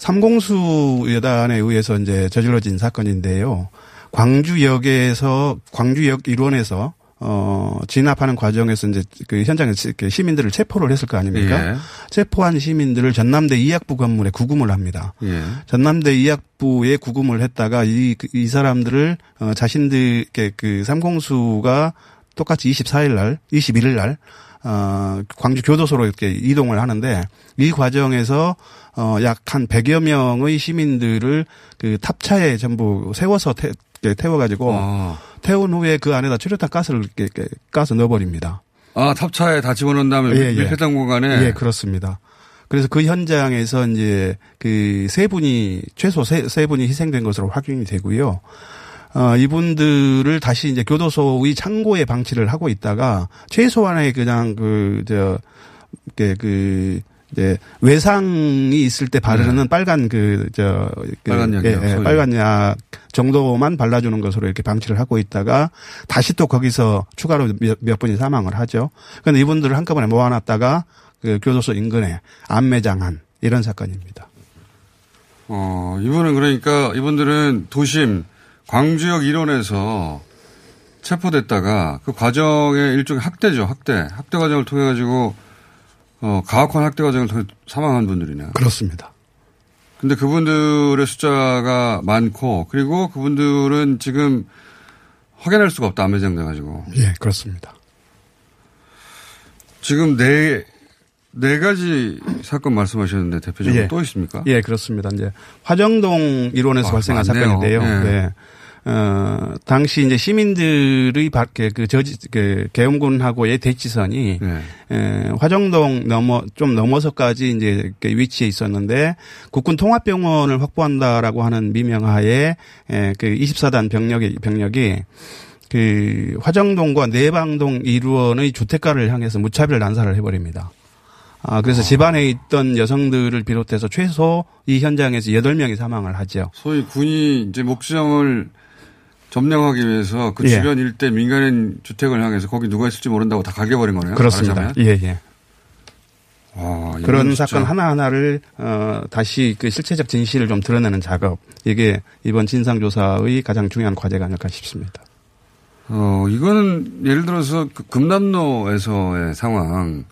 3공수 여단에 의해서 이제 저질러진 사건인데요. 광주역 일원에서 진압하는 과정에서 이제 그 현장에 시민들을 체포를 했을 거 아닙니까? 예. 체포한 시민들을 전남대 이학부 건물에 구금을 합니다. 예. 전남대 이학부에 구금을 했다가 이 사람들을 자신들 삼공수가 똑같이 21일 날 광주 교도소로 이렇게 이동을 하는데 이 과정에서 약 한 100여 명의 시민들을 탑차에 전부 세워서 태워가지고 태운 후에 그 안에다 최루탄 가스를 이렇게 까서 넣어버립니다. 아, 탑차에 다 집어넣은 다음에 예, 밀폐된 공간에. 예, 그렇습니다. 그래서 그 현장에서 이제 최소 세 분이 희생된 것으로 확인이 되고요. 이분들을 다시 이제 교도소의 창고에 방치를 하고 있다가 최소한의 그냥 외상이 있을 때 바르는 네. 빨간 약 정도만 발라주는 것으로 이렇게 방치를 하고 있다가 다시 또 거기서 추가로 몇 분이 사망을 하죠. 그런데 이분들을 한꺼번에 모아놨다가 교도소 인근에 암매장한 이런 사건입니다. 이분은 그러니까 이분들은 도심 광주역 일원에서 체포됐다가 그 과정의 일종의 학대죠. 학대 과정을 통해 가지고 가혹한 학대 과정을 통해 사망한 분들이네요. 그렇습니다. 근데 그분들의 숫자가 많고 그리고 그분들은 지금 확인할 수가 없다. 암매장돼 가지고. 예, 그렇습니다. 지금 네 가지 사건 말씀하셨는데 대표적으로 예. 또 있습니까? 예, 그렇습니다. 이제 화정동 일원에서 발생한 사건인데요. 예. 네. 당시 이제 시민들의 밖에 계엄군하고의 대치선이 화정동 넘어서까지 이제 위치에 있었는데 국군 통합병원을 확보한다라고 하는 미명하에 그 24단 병력이 그 화정동과 내방동 일원의 주택가를 향해서 무차별 난사를 해버립니다. 아, 그래서 집안에 있던 여성들을 비롯해서 최소 이 현장에서 8명이 사망을 하죠. 소위 군이 이제 목수장을 점령하기 위해서 그 주변 일대 민간인 주택을 향해서 거기 누가 있을지 모른다고 다 갈겨버린 거네요. 그렇습니다. 예, 예. 와, 그런 진짜. 사건 하나하나를, 다시 그 실체적 진실을 좀 드러내는 작업. 이게 이번 진상조사의 가장 중요한 과제가 아닐까 싶습니다. 이거는 예를 들어서 그 금남로에서의 상황.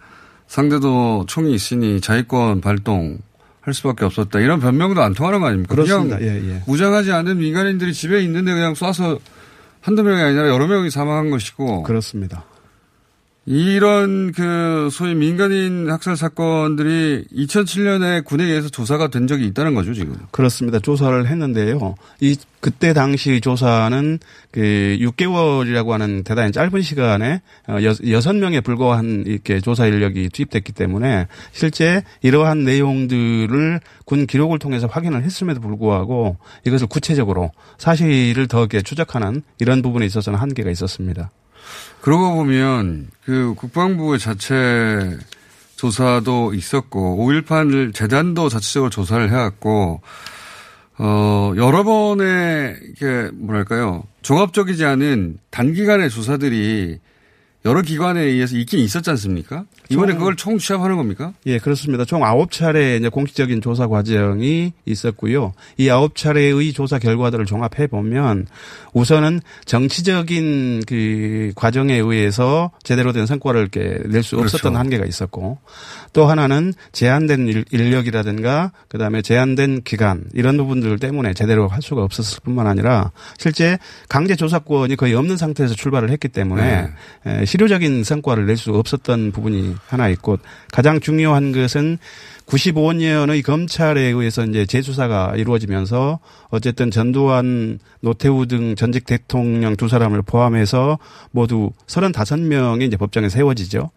상대도 총이 있으니 자위권 발동할 수밖에 없었다. 이런 변명도 안 통하는 거 아닙니까? 그렇습니다. 그냥 예, 예. 무장하지 않은 민간인들이 집에 있는데 그냥 쏴서 한두 명이 아니라 여러 명이 사망한 것이고. 그렇습니다. 이런 그 소위 민간인 학살 사건들이 2007년에 군에 의해서 조사가 된 적이 있다는 거죠, 지금. 그렇습니다. 조사를 했는데요. 그때 당시 조사는 그 6개월이라고 하는 대단히 짧은 시간에 6명에 불과한 이렇게 조사 인력이 투입됐기 때문에 실제 이러한 내용들을 군 기록을 통해서 확인을 했음에도 불구하고 이것을 구체적으로 사실을 더 이렇게 추적하는 이런 부분에 있어서는 한계가 있었습니다. 그러고 보면 그 국방부의 자체 조사도 있었고 5.18 재단도 자체적으로 조사를 해왔고 여러 번의 이게 뭐랄까요 종합적이지 않은 단기간의 조사들이 여러 기관에 의해서 있긴 있었지 않습니까? 이번에 그걸 총 취합하는 겁니까? 예, 그렇습니다. 총 9차례 이제 공식적인 조사 과정이 있었고요. 이 9차례의 조사 결과들을 종합해 보면 우선은 정치적인 그 과정에 의해서 제대로 된 성과를 이렇게 낼 수 없었던 한계가 있었고 또 하나는 제한된 인력이라든가 그다음에 제한된 기간 이런 부분들 때문에 제대로 할 수가 없었을 뿐만 아니라 실제 강제 조사권이 거의 없는 상태에서 출발을 했기 때문에 실효적인 성과를 낼 수 없었던 부분이 하나 있고 가장 중요한 것은 95년의 검찰에 의해서 이제 재수사가 이루어지면서 어쨌든 전두환, 노태우 등 전직 대통령 2사람을 포함해서 모두 35명이 이제 법정에 세워지죠.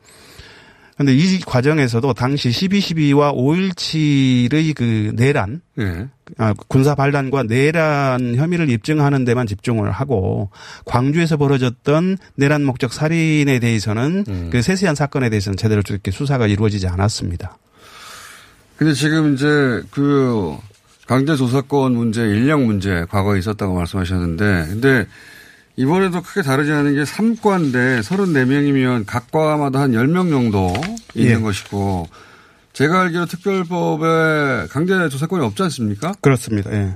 그런데 이 과정에서도 당시 12.12와 5.17의 그 내란, 군사 반란과 내란 혐의를 입증하는 데만 집중을 하고 광주에서 벌어졌던 내란 목적 살인에 대해서는 그 세세한 사건에 대해서는 제대로 이렇게 수사가 이루어지지 않았습니다. 근데 지금 이제 그 강제 조사권 문제, 인력 문제 과거에 있었다고 말씀하셨는데, 근데 이번에도 크게 다르지 않은 게 3과인데 34명이면 각 과마다 한 10명 정도 있는 것이고, 제가 알기로 특별법에 강제 조사권이 없지 않습니까? 그렇습니다. 예.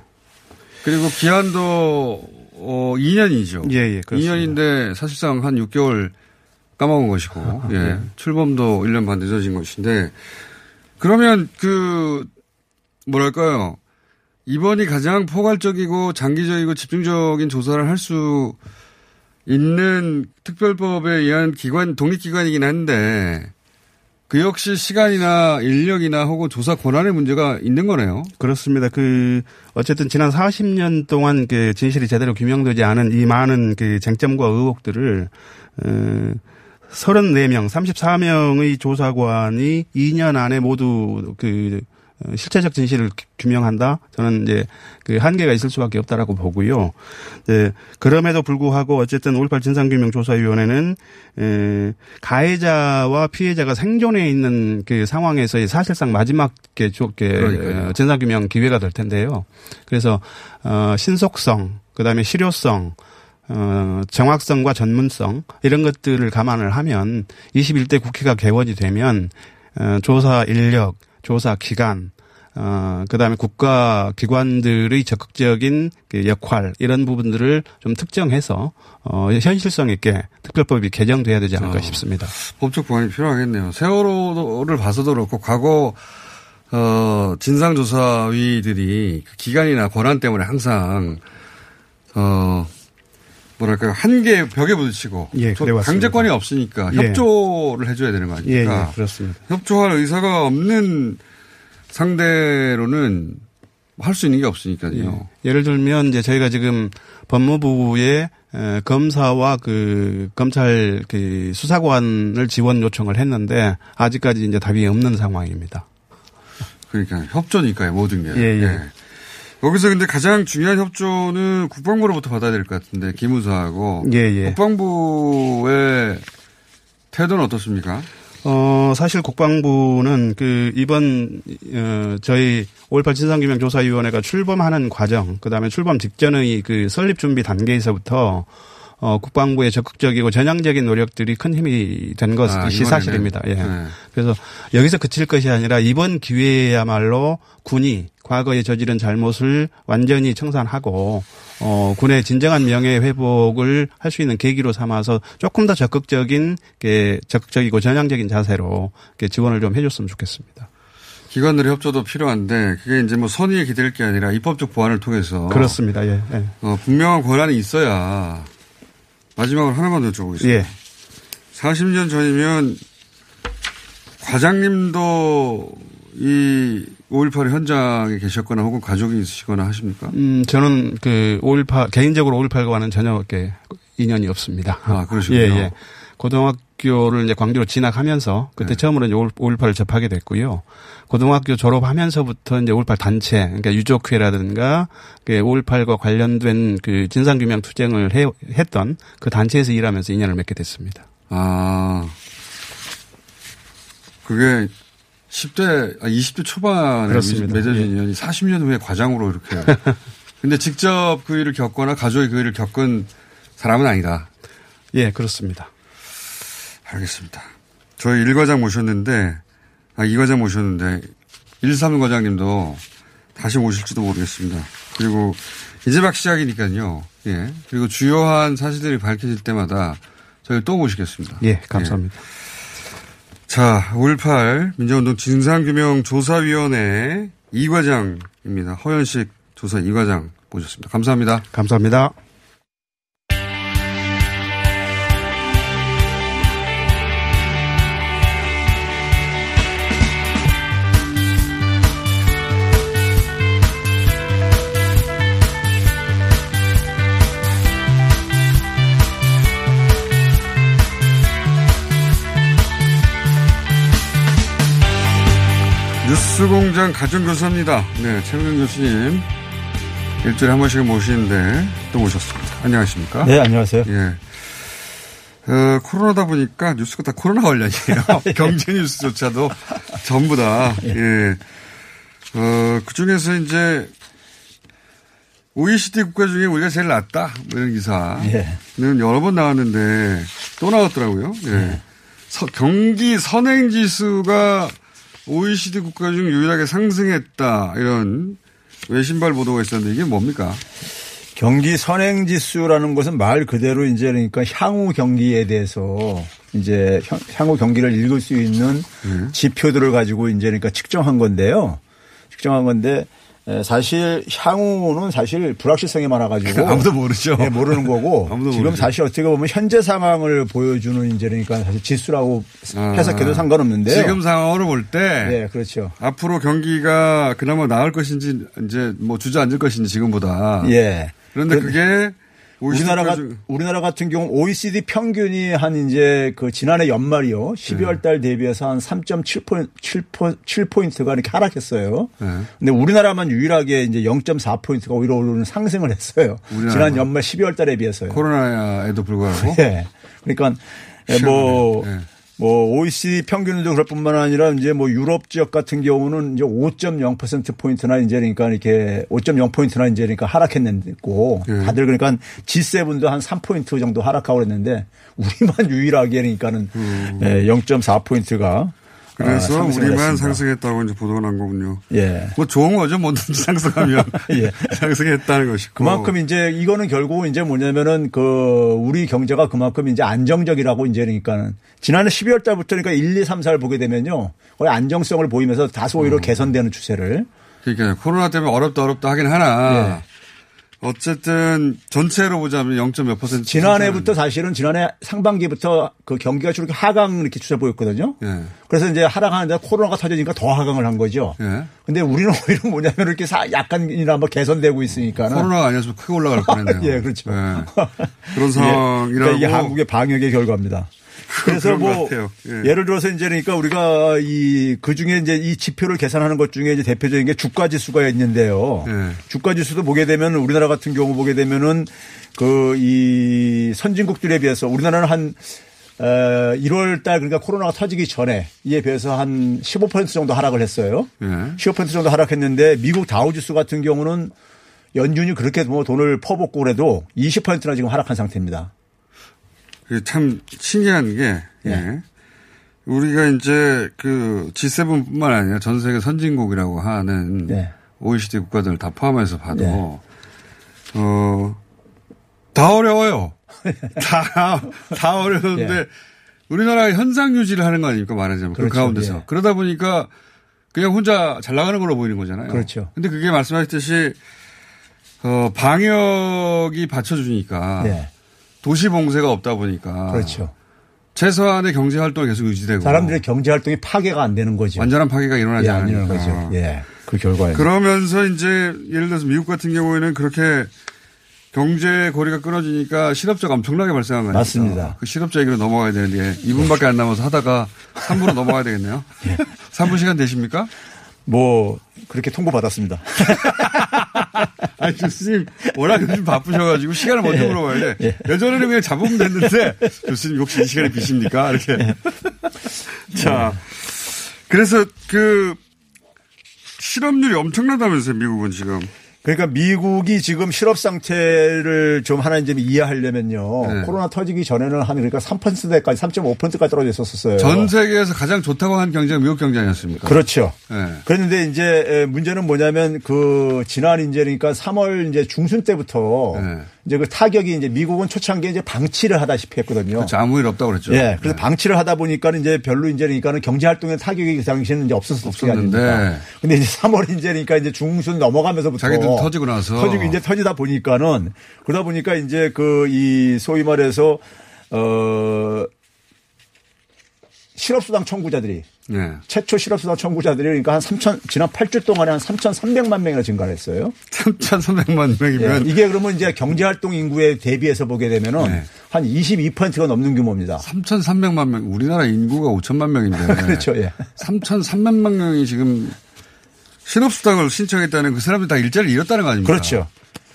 그리고 기한도 2년이죠. 예, 예. 그렇습니다. 2년인데 사실상 한 6개월 까먹은 것이고, 출범도 1년 반 늦어진 것인데, 그러면 그 뭐랄까요 이번이 가장 포괄적이고 장기적이고 집중적인 조사를 할 수 있는 특별법에 의한 기관 독립기관이긴 한데 그 역시 시간이나 인력이나 혹은 조사 권한의 문제가 있는 거네요. 그렇습니다. 그 어쨌든 지난 40년 동안 그 진실이 제대로 규명되지 않은 이 많은 그 쟁점과 의혹들을 34명, 34명의 조사관이 2년 안에 모두 그 실체적 진실을 규명한다. 저는 이제 그 한계가 있을 수밖에 없다라고 보고요. 예, 그럼에도 불구하고 어쨌든 5.18 진상규명조사위원회는 가해자와 피해자가 생존해 있는 그 상황에서의 사실상 마지막 진상규명 기회가 될 텐데요. 그래서 신속성, 그다음에 실효성. 정확성과 전문성 이런 것들을 감안을 하면 21대 국회가 개원이 되면 조사 인력, 조사 기간, 그다음에 국가 기관들의 적극적인 그 역할 이런 부분들을 좀 특정해서 현실성 있게 특별법이 개정돼야 되지 않을까 싶습니다. 법적 보완이 필요하겠네요. 세월호를 봐서도 그렇고 과거 진상조사위들이 그 기간이나 권한 때문에 항상 뭐랄까요. 한계 벽에 부딪히고 강제권이 없으니까 협조를 해줘야 되는 거 아닙니까? 예, 예, 그렇습니다. 협조할 의사가 없는 상대로는 할 수 있는 게 없으니까요. 예를 들면 이제 저희가 지금 법무부에 검사와 그 검찰 그 수사관을 지원 요청을 했는데 아직까지 이제 답이 없는 상황입니다. 그러니까 협조니까요, 모든 게. 예, 예. 예. 여기서 근데 가장 중요한 협조는 국방부로부터 받아야 될 것 같은데, 기무사하고. 예, 예. 국방부의 태도는 어떻습니까? 사실 국방부는 그 이번 저희 5.18 진상규명조사위원회가 출범하는 과정, 그다음에 출범 직전의 그 설립 준비 단계에서부터 국방부의 적극적이고 전향적인 노력들이 큰 힘이 된 것이 사실입니다. 예. 네. 그래서 여기서 그칠 것이 아니라 이번 기회야말로 군이 과거에 저지른 잘못을 완전히 청산하고 군의 진정한 명예 회복을 할 수 있는 계기로 삼아서 조금 더 적극적이고 전향적인 자세로 지원을 좀 해줬으면 좋겠습니다. 기관들의 협조도 필요한데 그게 이제 뭐 선의에 기댈 게 아니라 입법적 보완을 통해서 그렇습니다. 예. 예. 분명한 권한이 있어야. 마지막으로 하나만 여쭤보겠습니다. 예. 40년 전이면 과장님도 이 5.18 현장에 계셨거나 혹은 가족이 있으시거나 하십니까? 저는 그 5.18 개인적으로 5.18과는 전혀 인연이 없습니다. 아, 그러시군요. 예, 예. 고등학교를 이제 광주로 진학하면서 그때 처음으로 이제 5.18을 접하게 됐고요. 고등학교 졸업하면서부터 이제 5.18 단체, 그러니까 유족회라든가 5.18과 관련된 그 진상규명 투쟁을 했던 그 단체에서 일하면서 인연을 맺게 됐습니다. 아, 그게 20대 초반에 그렇습니다. 맺어진 인연이 40년 후에 과장으로 이렇게. 근데 직접 그 일을 겪거나 가족이 그 일을 겪은 사람은 아니다. 예, 그렇습니다. 알겠습니다. 저희 1과장 모셨는데, 2과장 모셨는데 1, 3과장님도 다시 모실지도 모르겠습니다. 그리고 이제 막 시작이니까요. 예. 그리고 주요한 사실들이 밝혀질 때마다 저희를 또 모시겠습니다. 예, 감사합니다. 예. 자, 5.18 민주화운동 진상규명조사위원회 2과장입니다. 허연식 조사 2과장 모셨습니다. 감사합니다. 감사합니다. 뉴스공장 가정교사입니다. 네, 최배근 교수님 일주일에 한 번씩 모시는데 또 모셨습니다. 안녕하십니까? 네, 안녕하세요. 예, 코로나다 보니까 뉴스가 다 코로나 관련이에요. 예. 경제 뉴스조차도 전부 다. 예, 그 중에서 이제 OECD 국가 중에 우리가 제일 낫다 이런 기사는 여러 번 나왔는데 또 나왔더라고요. 예, 경기 선행 지수가 OECD 국가 중 유일하게 상승했다 이런 외신발 보도가 있었는데 이게 뭡니까? 경기 선행지수라는 것은 말 그대로 이제 그러니까 향후 경기에 대해서 이제 향후 경기를 읽을 수 있는 지표들을 가지고 이제 그러니까 측정한 건데요. 사실 향후는 사실 불확실성이 많아가지고 아무도 모르죠. 네, 모르는 거고 지금 모르죠. 사실 어떻게 보면 현재 상황을 보여주는 이제 그러니까 사실 지수라고 해석해도 상관없는데요. 지금 상황으로 볼 때, 네, 그렇죠. 앞으로 경기가 그나마 나을 것인지 이제 뭐 주저앉을 것인지 지금보다. 예. 그런데 그게 우리나라 같은 경우 OECD 평균이 한 이제 그 지난해 연말이요. 12월 달 대비해서 한 3.7포인트가 이렇게 하락했어요. 네. 근데 우리나라만 유일하게 이제 0.4포인트가 오히려 오르는 상승을 했어요. 지난 연말 12월 달에 비해서요. 코로나에도 불구하고. 네. 그러니까 OECD 평균도 그럴 뿐만 아니라 이제 뭐 유럽 지역 같은 경우는 이제 5.0%포인트나 이제 그러니까 이렇게 5.0포인트나 이제 그러니까 하락했고 다들 그러니까 G7도 한 3포인트 정도 하락하고 그랬는데 우리만 유일하게 그러니까는 0.4포인트가 그래서 우리만 상승했다고 이제 보도가 난 거군요. 예. 뭐 좋은 거죠. 뭐든지 상승하면. 예. 상승했다는 것이고. 그만큼 이제 이거는 결국은 이제 뭐냐면은 그 우리 경제가 그만큼 이제 안정적이라고 이제 그러니까는 지난해 12월 달부터 그러니까 1, 2, 3, 4를 보게 되면요. 거의 안정성을 보이면서 다소 오히려 개선되는 추세를. 그러니까 코로나 때문에 어렵다 하긴 하나. 예. 어쨌든 전체로 보자면 0.몇 %. 지난해부터 사실은 지난해 상반기부터 그 경기가 주로 하강 이렇게 추세 보였거든요. 예. 그래서 이제 하락하는데 코로나가 터지니까 더 하강을 한 거죠. 예. 근데 우리는 오히려 뭐냐면 이렇게 약간이나마 개선되고 있으니까. 코로나가 아니었으면 크게 올라갈 뻔했네요. 예, 그렇죠. 예. 그런 상황이라고. 예. 그러니까 이게 한국의 방역의 결과입니다. 그래서 뭐 예. 예를 들어서 이제 그러니까 우리가 이 그중에 이제 이 지표를 계산하는 것 중에 이제 대표적인 게 주가 지수가 있는데요. 예. 주가 지수도 보게 되면 우리나라 같은 경우 보게 되면은 그 이 선진국들에 비해서 우리나라는 한 1월 달 그러니까 코로나가 터지기 전에 이에 비해서 한 15% 정도 하락을 했어요. 예. 15% 정도 하락했는데 미국 다우지수 같은 경우는 연준이 그렇게 뭐 돈을 퍼붓고 그래도 20%나 지금 하락한 상태입니다. 참 신기한 게 예. 예. 우리가 이제 그 G7뿐만 아니라 전 세계 선진국이라고 하는 예. OECD 국가들 다 포함해서 봐도 예. 다 어려워요. 다 어려운데 예. 우리나라가 현상 유지를 하는 거 아닙니까 말하자면 그렇죠. 그 가운데서 예. 그러다 보니까 그냥 혼자 잘 나가는 걸로 보이는 거잖아요. 그렇죠. 근데 그게 말씀하셨듯이 방역이 받쳐주니까. 예. 도시 봉쇄가 없다 보니까. 그렇죠. 최소한의 경제 활동이 계속 유지되고. 사람들의 경제 활동이 파괴가 안 되는 거죠. 완전한 파괴가 일어나지 예, 않는 거죠. 예. 그 결과에. 그러면서 이제 예를 들어서 미국 같은 경우에는 그렇게 경제 고리가 끊어지니까 실업자가 엄청나게 발생한 거예요. 맞습니다. 그 실업자 얘기로 넘어가야 되는데 2분밖에 안 남아서 하다가 3분으로 넘어가야 되겠네요. 예. 3분 시간 되십니까? 뭐 그렇게 통보받았습니다. 아니 교수님 워낙 요즘 바쁘셔가지고 시간을 먼저 물어봐야 돼. 예전에는 그냥 잡으면 됐는데 교수님 혹시 이 시간에 비십니까? 이렇게. 자, 그래서 그 실업률이 엄청나다면서요, 미국은 지금. 그러니까 미국이 지금 실업 상태를 좀 하나 이제 이해하려면요. 네. 코로나 터지기 전에는 한 그러니까 3%대까지 3.5%까지 떨어져 있었어요. 전 세계에서 가장 좋다고 한 경제가 미국 경제 아니었습니까? 그렇죠. 네. 그런데 이제 문제는 뭐냐면 그 지난 이제 그러니까 3월 이제 중순 때부터 네. 이제 그 타격이 이제 미국은 초창기에 이제 방치를 하다시피 했거든요. 그렇죠. 아무 일 없다고 그랬죠. 예. 네. 그래서 네. 방치를 하다 보니까 이제 별로 이제 그러니까는 경제 활동에 타격이 그 당시에는 이제 없었는데. 근데 이제 3월 이제 그러니까 이제 중순 넘어가면서부터 터지고 나서. 터지다 보니까는 그러다 보니까 이제 그 이 소위 말해서 실업수당 청구자들이 네. 최초 실업수당 청구자들이 그러니까 한 3천 지난 8주 동안에 한 3,300만 명이나 증가했어요. 3,300만 명이면 네. 이게 그러면 이제 경제활동 인구에 대비해서 보게 되면은 네. 한 22%가 넘는 규모입니다. 3,300만 명 우리나라 인구가 5천만 명인데 그렇죠. 예. 3,300만 명이 지금 실업수당을 신청했다는 그 사람들 다 일자리를 잃었다는 거 아닙니까? 그렇죠.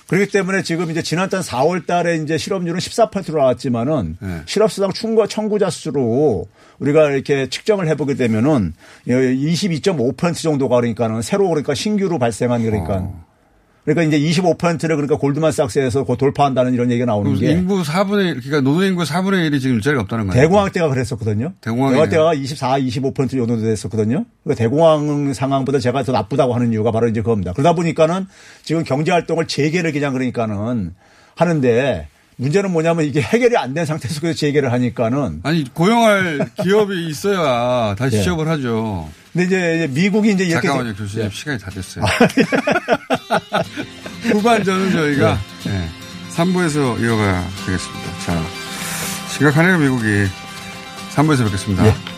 그렇기 때문에 지금 이제 지난달 4월 달에 이제 실업률은 14%로 나왔지만은 네. 실업수당 청구자 수로 우리가 이렇게 측정을 해보게 되면은 22.5% 정도가 그러니까는 새로 그러니까 신규로 발생한 그러니까 이제 25%를 그러니까 골드만삭스에서 곧 돌파한다는 이런 얘기가 나오는 게. 인구 4분의 1, 그러니까 노동 인구 4분의 1이 지금 일자리가 없다는 거예요. 대공황 때가 그랬었거든요. 대공황 때가 24, 25% 정도 됐었거든요. 그러니까 대공황 상황보다 제가 더 나쁘다고 하는 이유가 바로 이제 그겁니다. 그러다 보니까는 지금 경제 활동을 재개를 그냥 그러니까는 하는데 문제는 뭐냐면 이게 해결이 안 된 상태 속에서 재개를 하니까는. 아니, 고용할 기업이 있어야 다시 네. 취업을 하죠. 근데 이제 미국이 이제 이렇게. 잠깐만요, 교수님. 네. 시간이 다 됐어요. 후반전은 저희가 네. 네. 3부에서 이어가야 되겠습니다. 자, 심각하네요, 미국이. 3부에서 뵙겠습니다. 네.